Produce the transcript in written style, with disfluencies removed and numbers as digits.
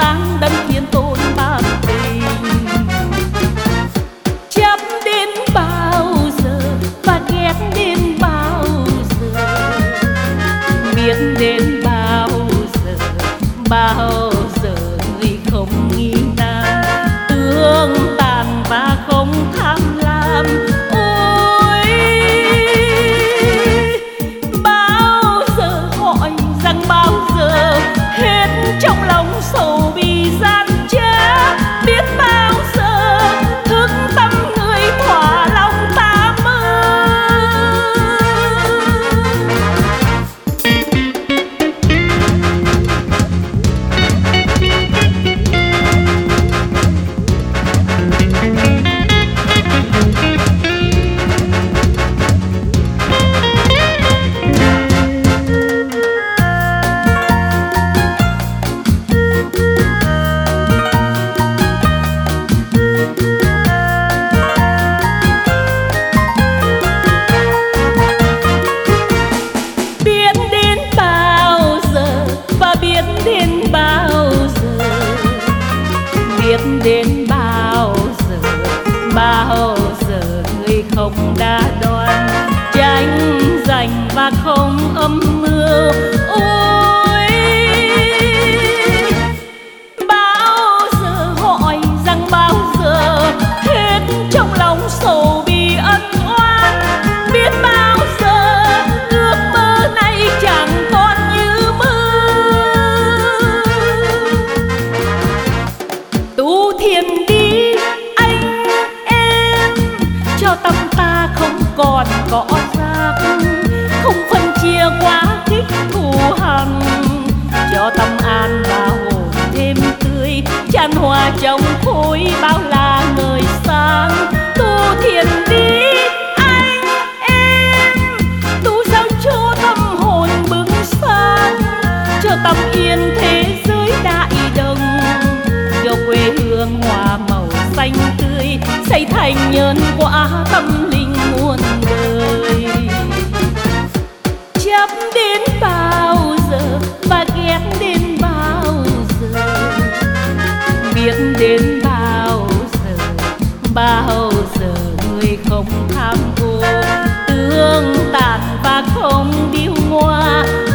sáng đấng thiên tôn ban tình, chăm đến bao giờ và ghét đến bao giờ, biết đến bao giờ người không nghi ngờ, tương tàn và không tham lam. Trong lòng sầu bi gian trá, biết bao giờ thức tâm người thỏa lòng ta mơ. Không âm mưu, ôi bao giờ hỏi rằng bao giờ hết trong lòng sầu bi ân oán, biết bao giờ ước mơ này chẳng còn như mơ. Tu thiền đi anh em cho tâm ta không còn có giác, không phân chia quá khích thù hằn, cho tâm an và hồn thêm tươi, chan hòa trong khối bao la ngời sáng. Tu thiền đi anh em, tu sao cho tâm hồn bừng sáng, cho tâm yên thế giới đại đồng, cho quê hương hoa màu xanh tươi, xây thành nhân quả tâm linh muôn đời. Chấp đến bao giờ và ghét đến bao giờ, biết đến bao giờ người không tham ô, tương tàn và không điêu ngoa.